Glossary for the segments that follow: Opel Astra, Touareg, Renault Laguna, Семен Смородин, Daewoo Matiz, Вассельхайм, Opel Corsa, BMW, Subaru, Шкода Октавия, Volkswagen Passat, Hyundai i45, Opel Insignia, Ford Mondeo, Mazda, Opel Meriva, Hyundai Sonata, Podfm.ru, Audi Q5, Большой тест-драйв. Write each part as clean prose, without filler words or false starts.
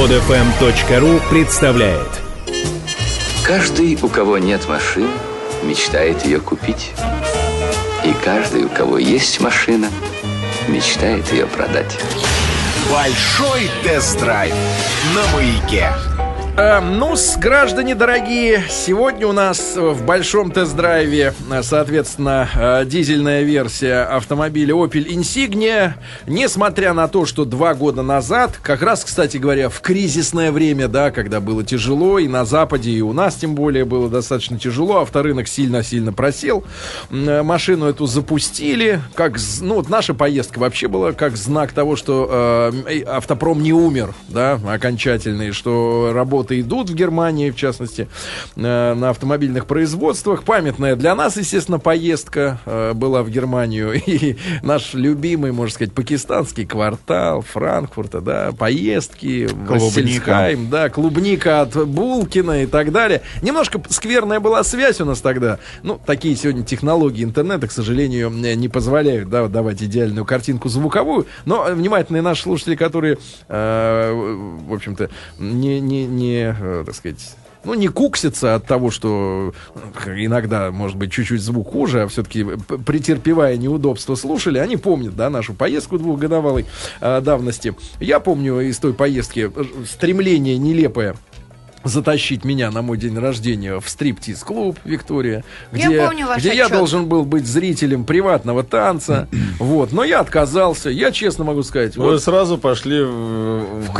Podfm.ru представляет. Каждый, у кого нет машины, мечтает ее купить. И каждый, у кого есть машина, мечтает ее продать. Большой тест-драйв на «Маяке». Граждане дорогие, сегодня у нас в большом тест-драйве, соответственно, дизельная версия автомобиля Opel Insignia. Несмотря на то, что 2 года назад, как раз, кстати говоря, в кризисное время, да, когда было тяжело, и на Западе, и у нас тем более было достаточно тяжело, авторынок сильно-сильно просел, машину эту запустили, как, наша поездка вообще была как знак того, что автопром не умер, да, окончательный, что работа идут в Германии, в частности, на автомобильных производствах. Памятная для нас, естественно, поездка была в Германию. И наш любимый, можно сказать, пакистанский квартал Франкфурта, да, поездки, Вассельхайм, да, клубника от Булкина и так далее. Немножко скверная была связь у нас тогда. Такие сегодня технологии интернета, к сожалению, не позволяют, да, давать идеальную картинку звуковую. Но внимательные наши слушатели, которые, в общем-то, не, так сказать, не куксится от того, что иногда, может быть, чуть-чуть звук хуже, а все-таки, претерпевая неудобства, слушали. Они помнят, да, нашу поездку 2-годовалой давности. Я помню из той поездки стремление нелепое затащить меня на мой день рождения в стриптиз-клуб «Виктория», где я должен был быть зрителем приватного танца. Но я отказался. Я честно могу сказать... Вы сразу пошли в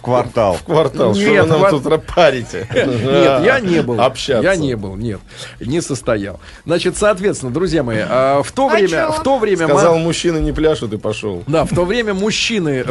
квартал. В квартал. Нет, что вы нам тут рапарите? Нет, я не был. Общаться. Я не был, нет. Не состоял. Значит, соответственно, друзья мои, в то время... Сказал, мужчины не пляшут, и пошел. Да, в то время мужчины...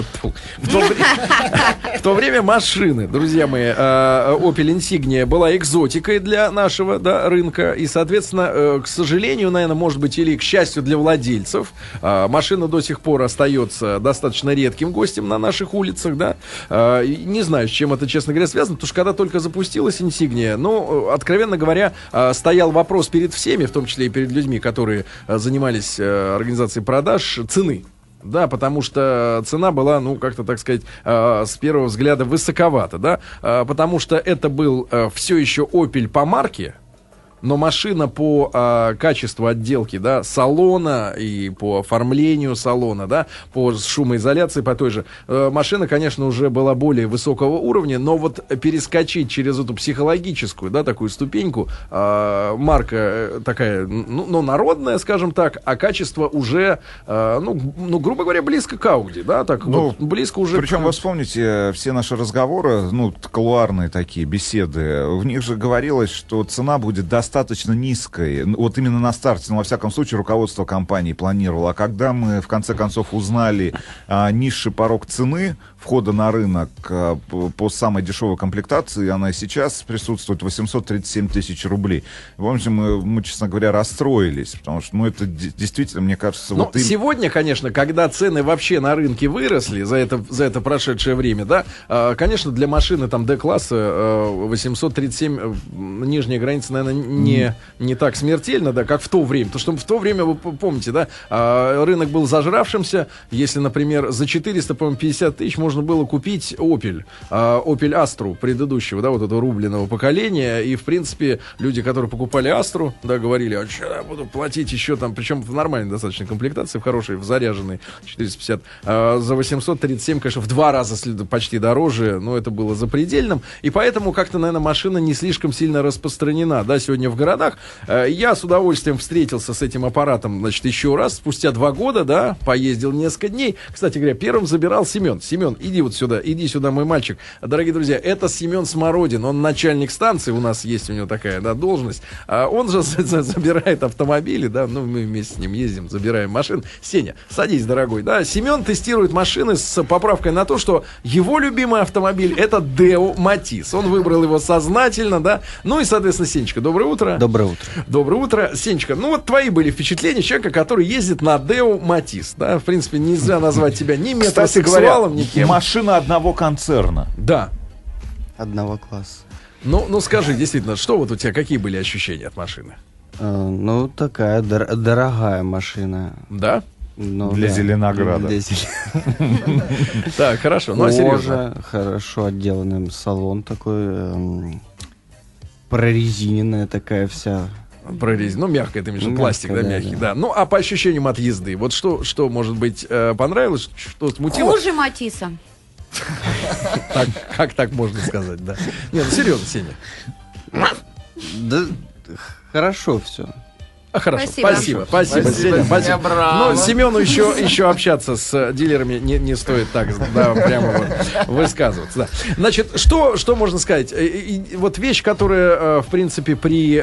В то время машины, друзья мои... Opel Insignia была экзотикой для нашего, да, рынка. И, соответственно, к сожалению, наверное, может быть, или к счастью для владельцев, машина до сих пор остается достаточно редким гостем на наших улицах, да. Не знаю, с чем это, честно говоря, связано, потому что когда только запустилась Insignia, откровенно говоря, стоял вопрос перед всеми, в том числе и перед людьми, которые занимались организацией продаж, цены. Да, потому что цена была, как-то, так сказать, с первого взгляда высоковата, да, потому что это был все еще Opel по марке, но машина по качеству отделки, да, салона и по оформлению салона, да, по шумоизоляции, по той же. Машина, конечно, уже была более высокого уровня, но вот перескочить через эту психологическую, да, такую ступеньку, марка такая, народная, скажем так, а качество уже, грубо говоря, близко к Audi, да, так, близко уже. Причем вы вспомните все наши разговоры, кулуарные такие беседы, в них же говорилось, что цена будет достаточно низкой. Вот именно на старте, во всяком случае, руководство компании планировало. А когда мы, в конце концов, узнали низший порог цены входа на рынок по самой дешевой комплектации, она и сейчас присутствует, 837 тысяч рублей. В общем, мы, честно говоря, расстроились, потому что, это действительно, мне кажется... Сегодня, конечно, когда цены вообще на рынке выросли за это прошедшее время, да, конечно, для машины там D-класса 837, нижняя граница, наверное, не так смертельно, да, как в то время. Потому что в то время, вы помните, да, рынок был зажравшимся. Если, например, за 450 тысяч можно было купить Opel Astra предыдущего, да, вот этого рубленого поколения. И, в принципе, люди, которые покупали Astra, да, говорили, а что я буду платить еще там, причем в нормальной достаточно комплектации, в хорошей, в заряженной 450, за 837, конечно, в 2 раза почти дороже, но это было запредельным. И поэтому как-то, наверное, машина не слишком сильно распространена, да, сегодня в городах. Я с удовольствием встретился с этим аппаратом, значит, еще раз, спустя 2 года, да, поездил несколько дней. Кстати говоря, первым забирал Семен. Семен, иди сюда, мой мальчик. Дорогие друзья, это Семен Смородин, он начальник станции, у нас есть у него такая, да, должность. Он же забирает автомобили, да, мы вместе с ним ездим, забираем машин. Сеня, садись, дорогой, да. Семен тестирует машины с поправкой на то, что его любимый автомобиль — это Daewoo Matiz. Он выбрал его сознательно, да. Соответственно, Сенечка, доброе утро. Доброе утро. Доброе утро. Сенечка, твои были впечатления человека, который ездит на Daewoo Matiz. Да? В принципе, нельзя назвать тебя ни метросексуалом, ни кем. Машина одного концерна. Да. Одного класса. Скажи, действительно, что вот у тебя, какие были ощущения от машины? Такая дорогая машина. Да? Ну, для, да, Зеленограда. Так, хорошо. Кожа, хорошо отделанный салон такой, прорезиненная такая вся. Ну, мягкая, это между пластик, да, мягкий, да. Ну, а по ощущениям от езды, вот что может быть, понравилось, что смутило? Хуже Матиса. Как так можно сказать, да? Нет, серьезно, Сеня. Да, хорошо все. Хорошо, спасибо. Ну, Семену еще общаться с дилерами не стоит так, да, прямо вот высказываться. Да. Значит, что можно сказать? И вот вещь, которая, в принципе, при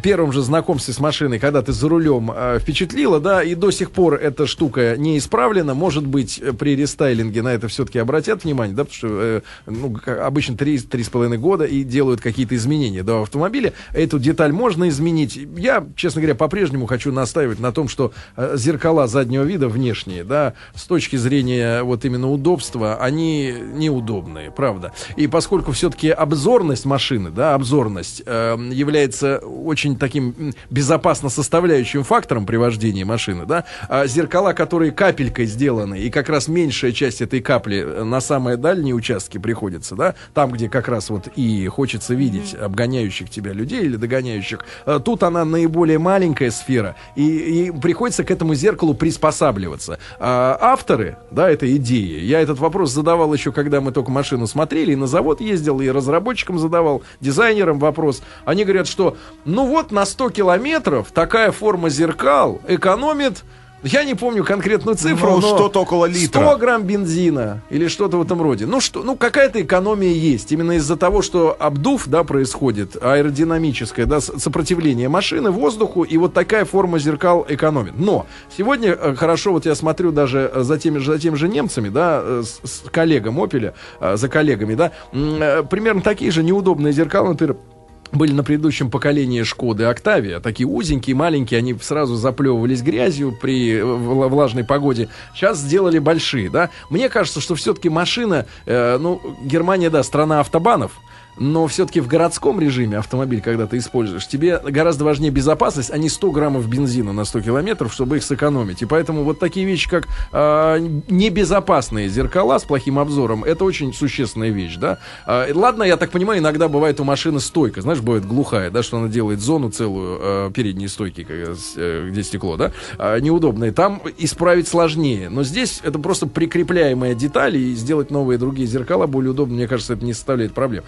первом же знакомстве с машиной, когда ты за рулем, впечатлила, да, и до сих пор эта штука не исправлена. Может быть, при рестайлинге на это все-таки обратят внимание, да, потому что обычно 3,5 года и делают какие-то изменения, да, в автомобиле. Эту деталь можно изменить. Я, честно говоря, по-прежнему хочу настаивать на том, что зеркала заднего вида внешние, да, с точки зрения вот именно удобства, они неудобные, правда. И поскольку все-таки обзорность машины, да, обзорность является очень таким безопасно составляющим фактором при вождении машины, да, зеркала, которые капелькой сделаны, и как раз меньшая часть этой капли на самые дальние участки приходится, да, там, где как раз вот и хочется видеть обгоняющих тебя людей или догоняющих, тут она наиболее маленькая сфера, и приходится к этому зеркалу приспосабливаться. Авторы, да, этой идеи, я этот вопрос задавал еще, когда мы только машину смотрели, и на завод ездил, и разработчикам задавал, дизайнерам вопрос. Они говорят, что, ну вот, на 100 километров такая форма зеркал экономит, я не помню конкретную цифру, но что-то около литра. 100 грамм бензина или что-то в этом роде. Ну какая-то экономия есть. Именно из-за того, что обдув, да, происходит, аэродинамическое, да, сопротивление машины воздуху, и вот такая форма зеркал экономит. Но сегодня хорошо, вот я смотрю даже за теми же немцами, да, с коллегом Opel, за коллегами, да, примерно такие же неудобные зеркала, например, были на предыдущем поколении Шкоды Октавия. Такие узенькие, маленькие, они сразу заплевывались грязью при влажной погоде. Сейчас сделали большие, да. Мне кажется, что все-таки машина, Германия, да, страна автобанов, но все-таки в городском режиме автомобиль, когда ты используешь, тебе гораздо важнее безопасность, а не 100 граммов бензина на 100 километров, чтобы их сэкономить. И поэтому вот такие вещи, как небезопасные зеркала с плохим обзором, это очень существенная вещь, да. Ладно, я так понимаю, иногда бывает у машины стойка, знаешь, бывает глухая, да, что она делает зону целую передней стойки, где стекло, да, неудобное. Там исправить сложнее, но здесь это просто прикрепляемая деталь, и сделать новые другие зеркала более удобно, мне кажется, это не составляет проблем.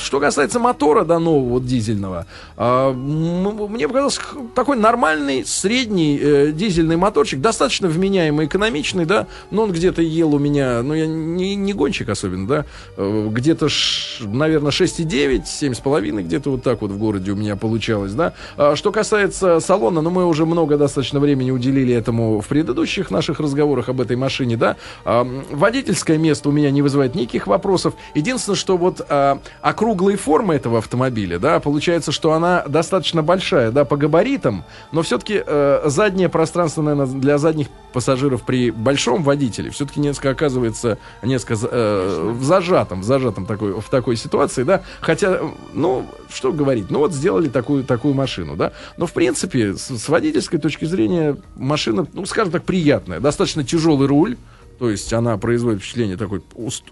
Что касается мотора, да, нового вот, дизельного, мне показался такой нормальный, средний дизельный моторчик, достаточно вменяемый, экономичный, да, но он где-то ел у меня, я не гонщик особенно, да, где-то, наверное, 6,9, 7,5, где-то вот так вот в городе у меня получалось, да. Что касается салона, мы уже много достаточно времени уделили этому в предыдущих наших разговорах об этой машине, да. Водительское место у меня не вызывает никаких вопросов. Единственное, что вот округлые формы этого автомобиля, да, получается, что она достаточно большая, да, по габаритам, но все-таки заднее пространство, наверное, для задних пассажиров при большом водителе все-таки оказывается в зажатом такой ситуации, да, хотя, что говорить, вот сделали такую машину, да, но в принципе с водительской точки зрения машина, скажем так, приятная, достаточно тяжелый руль. То есть она производит впечатление такой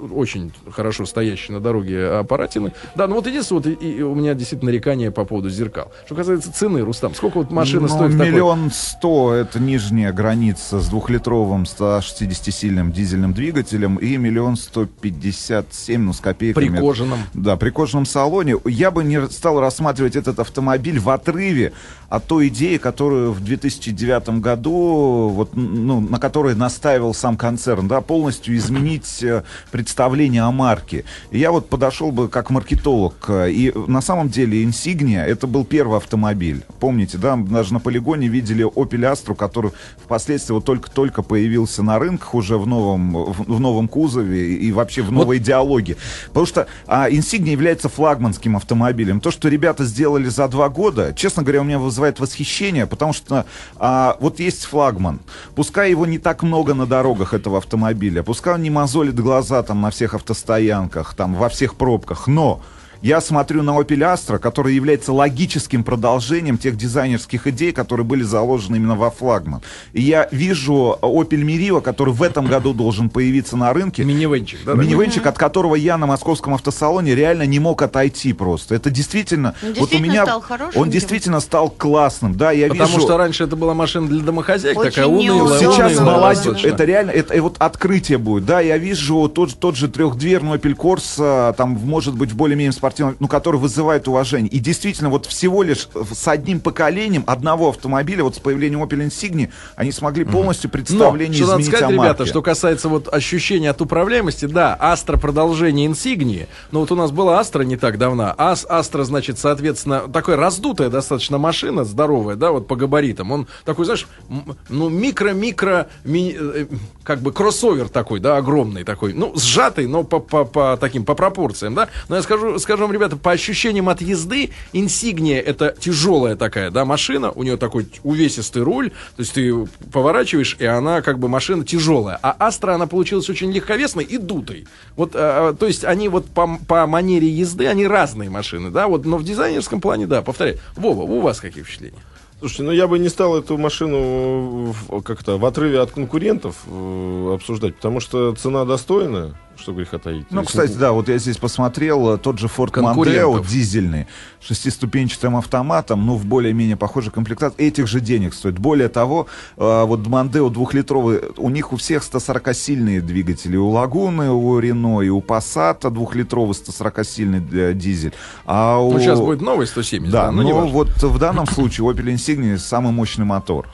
очень хорошо стоящей на дороге аппаратины. Да, единственное, и у меня действительно нарекание по поводу зеркал. Что касается цены, Рустам, сколько вот машина стоит? 1 100 000 это нижняя граница с 2-литровым 160-сильным дизельным двигателем и 1 157 000 с копейками. Прикоженном. Да, прикоженном салоне. Я бы не стал рассматривать этот автомобиль в отрыве от той идеи, которую в 2009 году, на которой настаивал сам концерн, да, полностью изменить представление о марке. И я подошел бы как маркетолог. И на самом деле Insignia — это был первый автомобиль. Помните, да, даже на полигоне видели Opel Astra, который впоследствии только-только появился на рынках уже в новом кузове и вообще в новой идеологии. Потому что Insignia является флагманским автомобилем. То, что ребята сделали за 2 года, честно говоря, у меня вызывает восхищение, потому что есть флагман. Пускай его не так много на дорогах, этого автомобиля. Пускай он не мозолит глаза на всех автостоянках, во всех пробках, но Я смотрю на Opel Astra, который является логическим продолжением тех дизайнерских идей, которые были заложены именно во флагман. И я вижу Opel Meriva, который в этом году должен появиться на рынке. Минивенчик, да? Минивенчик, от которого я на московском автосалоне реально не мог отойти просто. Это действительно... Он действительно стал классным. Да, я вижу, что раньше это была машина для домохозяек, такая унылая. Сейчас молодежь. Это реально... Это вот открытие будет. Да, я вижу тот же трехдверный Opel Corsa, там, может быть, в более-менее спортивном, ну, который вызывает уважение. И действительно, вот всего лишь с одним поколением одного автомобиля, вот с появлением Opel Insignia, они смогли полностью представление изменить о марке. Что надо сказать, ребята, что касается вот ощущения от управляемости, да, Astra продолжение Insignia, но вот у нас была Astra не так давно, Astra, значит, соответственно, такая раздутая достаточно машина, здоровая, да, вот по габаритам, он такой, знаешь, ну, как бы кроссовер такой, да, огромный такой, ну, сжатый, но по пропорциям, да, но я скажу вам, ребята, по ощущениям от езды, Insignia — это тяжелая такая, да, машина, у нее такой увесистый руль, то есть ты поворачиваешь, и она, как бы, машина тяжелая, а Astra, она получилась очень легковесной и дутой, вот, то есть они вот по манере езды, они разные машины, да, вот, но в дизайнерском плане, да, повторяю. Вова, у вас какие впечатления? Слушайте, ну я бы не стал эту машину как-то в отрыве от конкурентов обсуждать, потому что цена достойная, что греха таить. Ну, кстати, да, вот я здесь посмотрел тот же Ford Mondeo дизельный, шестиступенчатым автоматом, ну, в более-менее похожей комплектации, этих же денег стоит. Более того, вот Mondeo двухлитровый, у них у всех 140-сильные двигатели, у Лагуны, у Рено и у Passat двухлитровый 140-сильный дизель. А у... Ну, сейчас будет новый 170, да, но вот в данном случае Opel Insignia самый мощный мотор.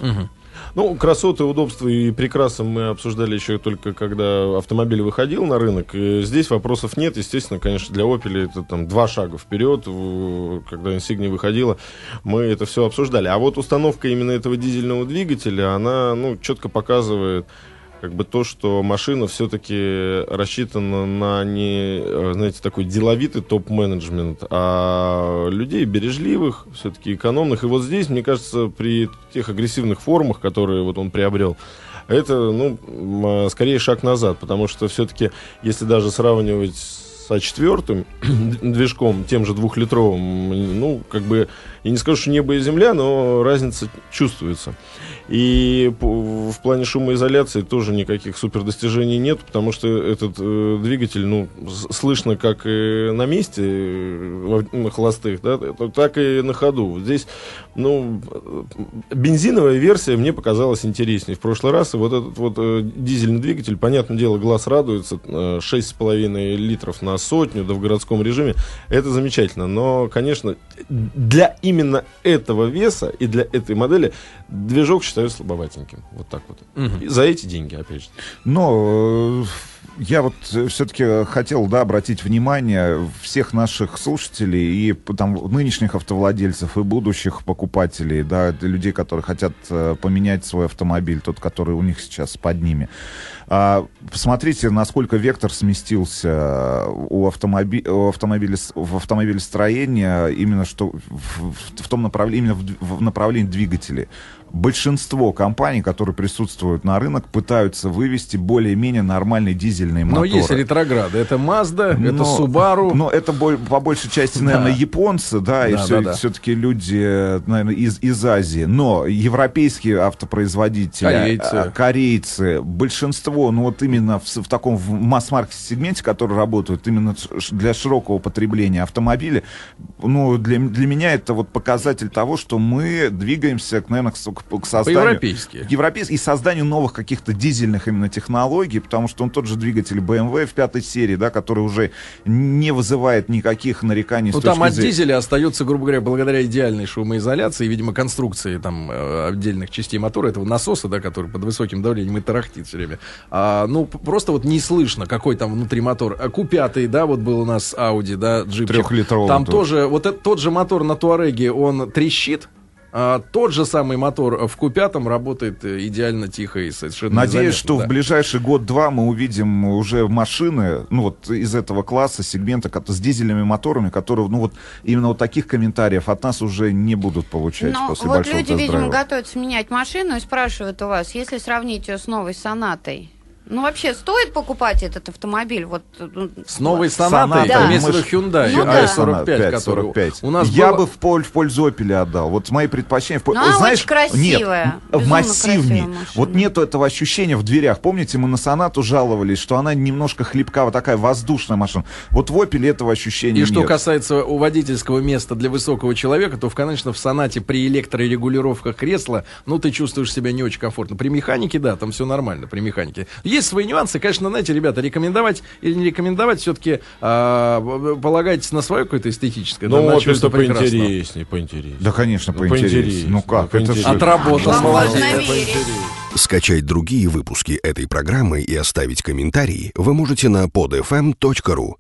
Ну, красоты, удобства и прекрасно мы обсуждали еще только когда автомобиль выходил на рынок. И здесь вопросов нет. Естественно, конечно, для Opel это там два шага вперед. Когда Insignia выходила, мы это все обсуждали. А вот установка именно этого дизельного двигателя, она, ну, четко показывает, как бы, то, что машина все-таки рассчитана на не, знаете, такой деловитый топ-менеджмент, а людей бережливых, все-таки экономных. И вот здесь, мне кажется, при тех агрессивных формах, которые вот он приобрел, это, ну, скорее шаг назад, потому что все-таки, если даже сравнивать с А4 движком, тем же двухлитровым, ну, как бы, я не скажу, что небо и земля, но разница чувствуется. И в плане шумоизоляции тоже никаких супердостижений нет, потому что этот двигатель, ну, слышно как и на месте, на холостых, да, так и на ходу. Здесь, ну, бензиновая версия мне показалась интереснее в прошлый раз. И вот этот вот дизельный двигатель, понятное дело, глаз радуется, 6,5 литров на сотню, да, в городском режиме. Это замечательно, но, конечно, для именно этого веса и для этой модели движок считается слабоватеньким. Вот так вот. И за эти деньги, опять же. Но я вот все-таки хотел, да, обратить внимание всех наших слушателей и там нынешних автовладельцев и будущих покупателей, да, людей, которые хотят поменять свой автомобиль, тот, который у них сейчас под ними. Посмотрите, насколько вектор сместился в автомобилестроении именно что в том направлении, именно в направлении двигателей. Большинство компаний, которые присутствуют на рынок, пытаются вывести более-менее нормальные дизельные моторы. Но есть ретрограды. Это Mazda, это Subaru. Но это по большей части, наверное, японцы, да, и все-таки люди, наверное, из Азии. Но европейские автопроизводители, корейцы, большинство, ну вот именно в таком масс-маркет сегменте, которые работают именно для широкого потребления автомобиля, ну, для меня это вот показатель того, что мы двигаемся, наверное, к созданию европейских и созданию новых каких-то дизельных именно технологий, потому что он тот же двигатель BMW в 5-й серии, да, который уже не вызывает никаких нареканий. Ну, там от дизеля остается, грубо говоря, благодаря идеальной шумоизоляции, видимо, конструкции там отдельных частей мотора, этого насоса, да, который под высоким давлением и тарахтит все время. Ну, просто вот не слышно, какой там внутри мотор. Q5, да, вот был у нас Audi, да, джипчик. Трехлитровый. Там тоже, вот этот, тот же мотор на Touareg, он трещит. Тот же самый мотор в Q5 работает идеально тихо и совершенно незаметно. Надеюсь, что в ближайший год-два мы увидим уже машины, ну вот из этого класса, сегмента, с дизельными моторами, которые, ну вот именно вот таких комментариев от нас уже не будут получать. Но после вот большого тест-драйва. Люди, видимо, готовятся менять машину и спрашивают у вас, если сравнить ее с новой Сонатой, Ну, вообще, стоит покупать этот автомобиль? Вот, с новой Сонатой, да. Hyundai i45, который у нас я был... бы в пользу Opel отдал. Вот мои предпочтения... Ну, знаешь, очень красивая. Нет, массивнее. Вот нету этого ощущения в дверях. Помните, мы на Сонату жаловались, что она немножко хлипкая, такая воздушная машина. Вот в Opel этого ощущения нет. И что касается водительского места для высокого человека, то, конечно, в Сонате при электрорегулировках кресла, ну, ты чувствуешь себя не очень комфортно. При механике, да, там все нормально, при механике. Есть свои нюансы, конечно, знаете, ребята, рекомендовать или не рекомендовать, все-таки полагайтесь на свое какое-то эстетическое. Ну, да, вот это поинтереснее, Да, конечно, поинтереснее. Ну как, это же... Отработал, молодец. Скачать другие выпуски этой программы и оставить комментарии вы можете на podfm.ru.